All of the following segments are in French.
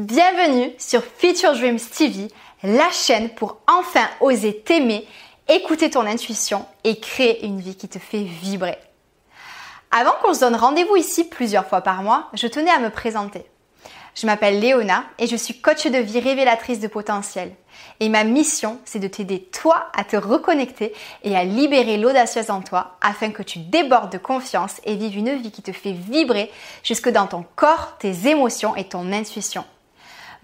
Bienvenue sur Future Dreams TV, la chaîne pour enfin oser t'aimer, écouter ton intuition et créer une vie qui te fait vibrer. Avant qu'on se donne rendez-vous ici plusieurs fois par mois, je tenais à me présenter. Je m'appelle Léona et je suis coach de vie révélatrice de potentiel. Et ma mission, c'est de t'aider toi à te reconnecter et à libérer l'audacieuse en toi afin que tu débordes de confiance et vives une vie qui te fait vibrer jusque dans ton corps, tes émotions et ton intuition.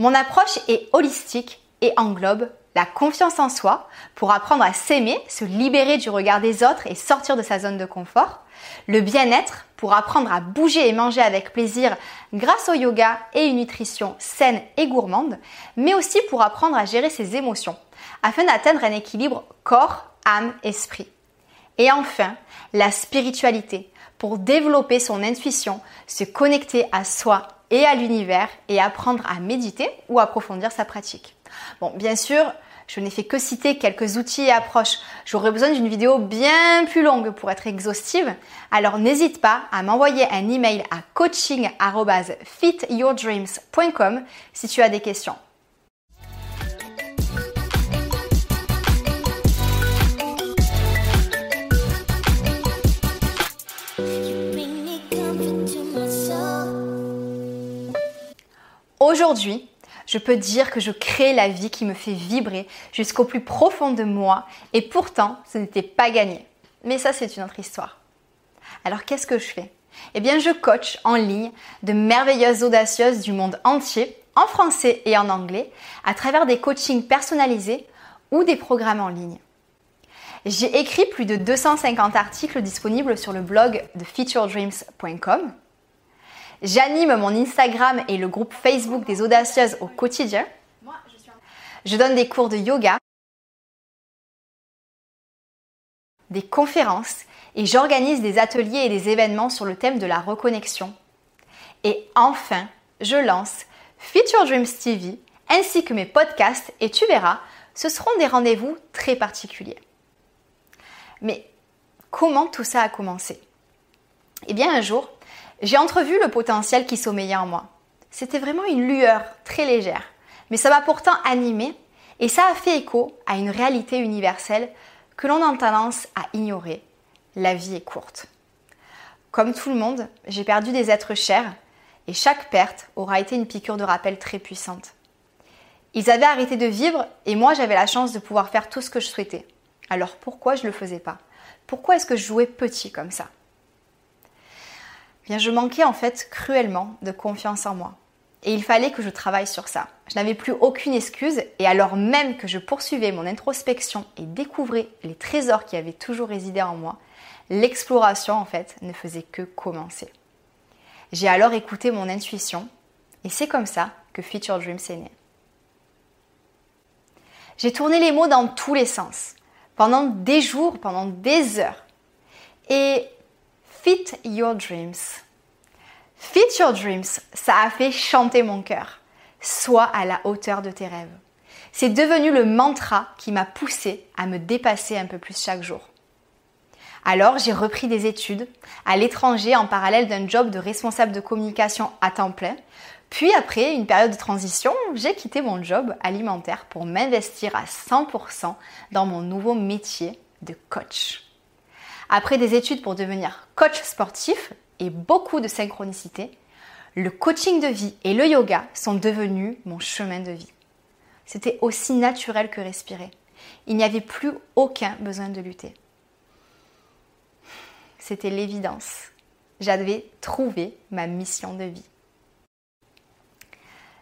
Mon approche est holistique et englobe la confiance en soi pour apprendre à s'aimer, se libérer du regard des autres et sortir de sa zone de confort. Le bien-être pour apprendre à bouger et manger avec plaisir grâce au yoga et une nutrition saine et gourmande, mais aussi pour apprendre à gérer ses émotions afin d'atteindre un équilibre corps, âme, esprit. Et enfin, la spiritualité pour développer son intuition, se connecter à soi et à l'univers et apprendre à méditer ou approfondir sa pratique. Bon, bien sûr, je n'ai fait que citer quelques outils et approches. J'aurais besoin d'une vidéo bien plus longue pour être exhaustive. Alors n'hésite pas à m'envoyer un email à coaching@futuredreams.com si tu as des questions. Aujourd'hui, je peux dire que je crée la vie qui me fait vibrer jusqu'au plus profond de moi et pourtant, ce n'était pas gagné. Mais ça, c'est une autre histoire. Alors, qu'est-ce que je fais? Eh bien, je coach en ligne de merveilleuses audacieuses du monde entier, en français et en anglais, à travers des coachings personnalisés ou des programmes en ligne. J'ai écrit plus de 250 articles disponibles sur le blog de futuredreams.com. J'anime mon Instagram et le groupe Facebook des audacieuses au quotidien. Je donne des cours de yoga, des conférences et j'organise des ateliers et des événements sur le thème de la reconnexion. Et enfin, je lance Future Dreams TV ainsi que mes podcasts et tu verras, ce seront des rendez-vous très particuliers. Mais comment tout ça a commencé? Eh bien, un jour, j'ai entrevu le potentiel qui sommeillait en moi. C'était vraiment une lueur très légère, mais ça m'a pourtant animée et ça a fait écho à une réalité universelle que l'on a tendance à ignorer. La vie est courte. Comme tout le monde, j'ai perdu des êtres chers et chaque perte aura été une piqûre de rappel très puissante. Ils avaient arrêté de vivre et moi j'avais la chance de pouvoir faire tout ce que je souhaitais. Alors pourquoi je ne le faisais pas? Pourquoi est-ce que je jouais petit comme ça? Bien, je manquais en fait cruellement de confiance en moi. Et il fallait que je travaille sur ça. Je n'avais plus aucune excuse et alors même que je poursuivais mon introspection et découvrais les trésors qui avaient toujours résidé en moi, l'exploration en fait ne faisait que commencer. J'ai alors écouté mon intuition et c'est comme ça que Future Dreams est né. J'ai tourné les mots dans tous les sens, pendant des jours, pendant des heures. Et Fit your dreams. Fit your dreams, ça a fait chanter mon cœur. Sois à la hauteur de tes rêves. C'est devenu le mantra qui m'a poussée à me dépasser un peu plus chaque jour. Alors, j'ai repris des études à l'étranger en parallèle d'un job de responsable de communication à temps plein. Puis après une période de transition, j'ai quitté mon job alimentaire pour m'investir à 100% dans mon nouveau métier de coach. Après des études pour devenir coach sportif et beaucoup de synchronicité, le coaching de vie et le yoga sont devenus mon chemin de vie. C'était aussi naturel que respirer. Il n'y avait plus aucun besoin de lutter. C'était l'évidence. J'avais trouvé ma mission de vie.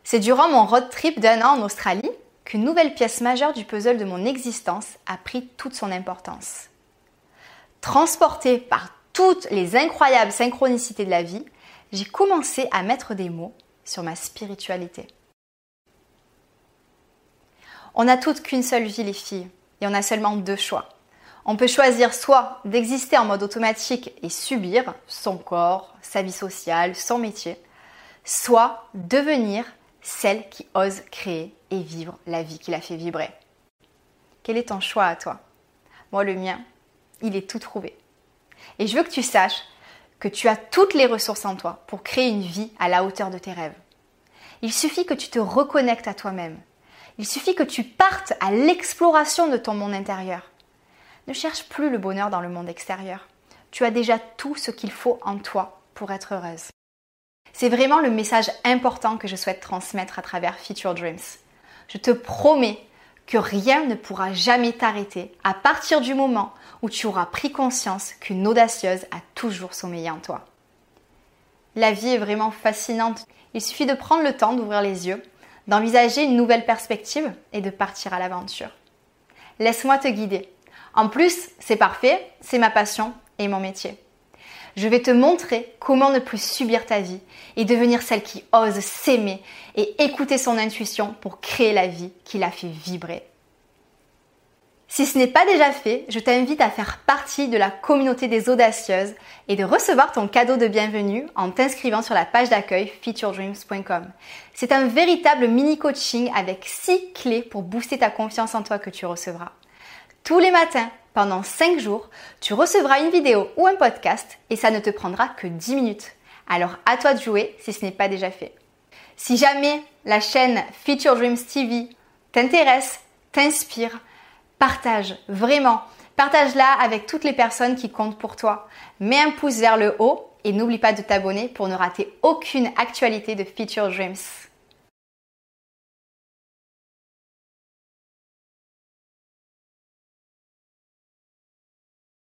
C'est durant mon road trip d'1 an en Australie qu'une nouvelle pièce majeure du puzzle de mon existence a pris toute son importance. Transportée par toutes les incroyables synchronicités de la vie, j'ai commencé à mettre des mots sur ma spiritualité. On n'a toutes qu'une seule vie, les filles, et on a seulement 2 choix. On peut choisir soit d'exister en mode automatique et subir son corps, sa vie sociale, son métier, soit devenir celle qui ose créer et vivre la vie qui la fait vibrer. Quel est ton choix à toi? Moi, le mien, il est tout trouvé. Et je veux que tu saches que tu as toutes les ressources en toi pour créer une vie à la hauteur de tes rêves. Il suffit que tu te reconnectes à toi-même. Il suffit que tu partes à l'exploration de ton monde intérieur. Ne cherche plus le bonheur dans le monde extérieur. Tu as déjà tout ce qu'il faut en toi pour être heureuse. C'est vraiment le message important que je souhaite transmettre à travers Future Dreams. Je te promets que rien ne pourra jamais t'arrêter à partir du moment où tu auras pris conscience qu'une audacieuse a toujours sommeillé en toi. La vie est vraiment fascinante. Il suffit de prendre le temps d'ouvrir les yeux, d'envisager une nouvelle perspective et de partir à l'aventure. Laisse-moi te guider. En plus, c'est parfait, c'est ma passion et mon métier. Je vais te montrer comment ne plus subir ta vie et devenir celle qui ose s'aimer et écouter son intuition pour créer la vie qui la fait vibrer. Si ce n'est pas déjà fait, je t'invite à faire partie de la communauté des audacieuses et de recevoir ton cadeau de bienvenue en t'inscrivant sur la page d'accueil futuredreams.com. C'est un véritable mini-coaching avec 6 clés pour booster ta confiance en toi que tu recevras. Tous les matins, pendant 5 jours, tu recevras une vidéo ou un podcast et ça ne te prendra que 10 minutes. Alors à toi de jouer si ce n'est pas déjà fait. Si jamais la chaîne Future Dreams TV t'intéresse, t'inspire, partage, vraiment, partage-la avec toutes les personnes qui comptent pour toi. Mets un pouce vers le haut et n'oublie pas de t'abonner pour ne rater aucune actualité de Future Dreams.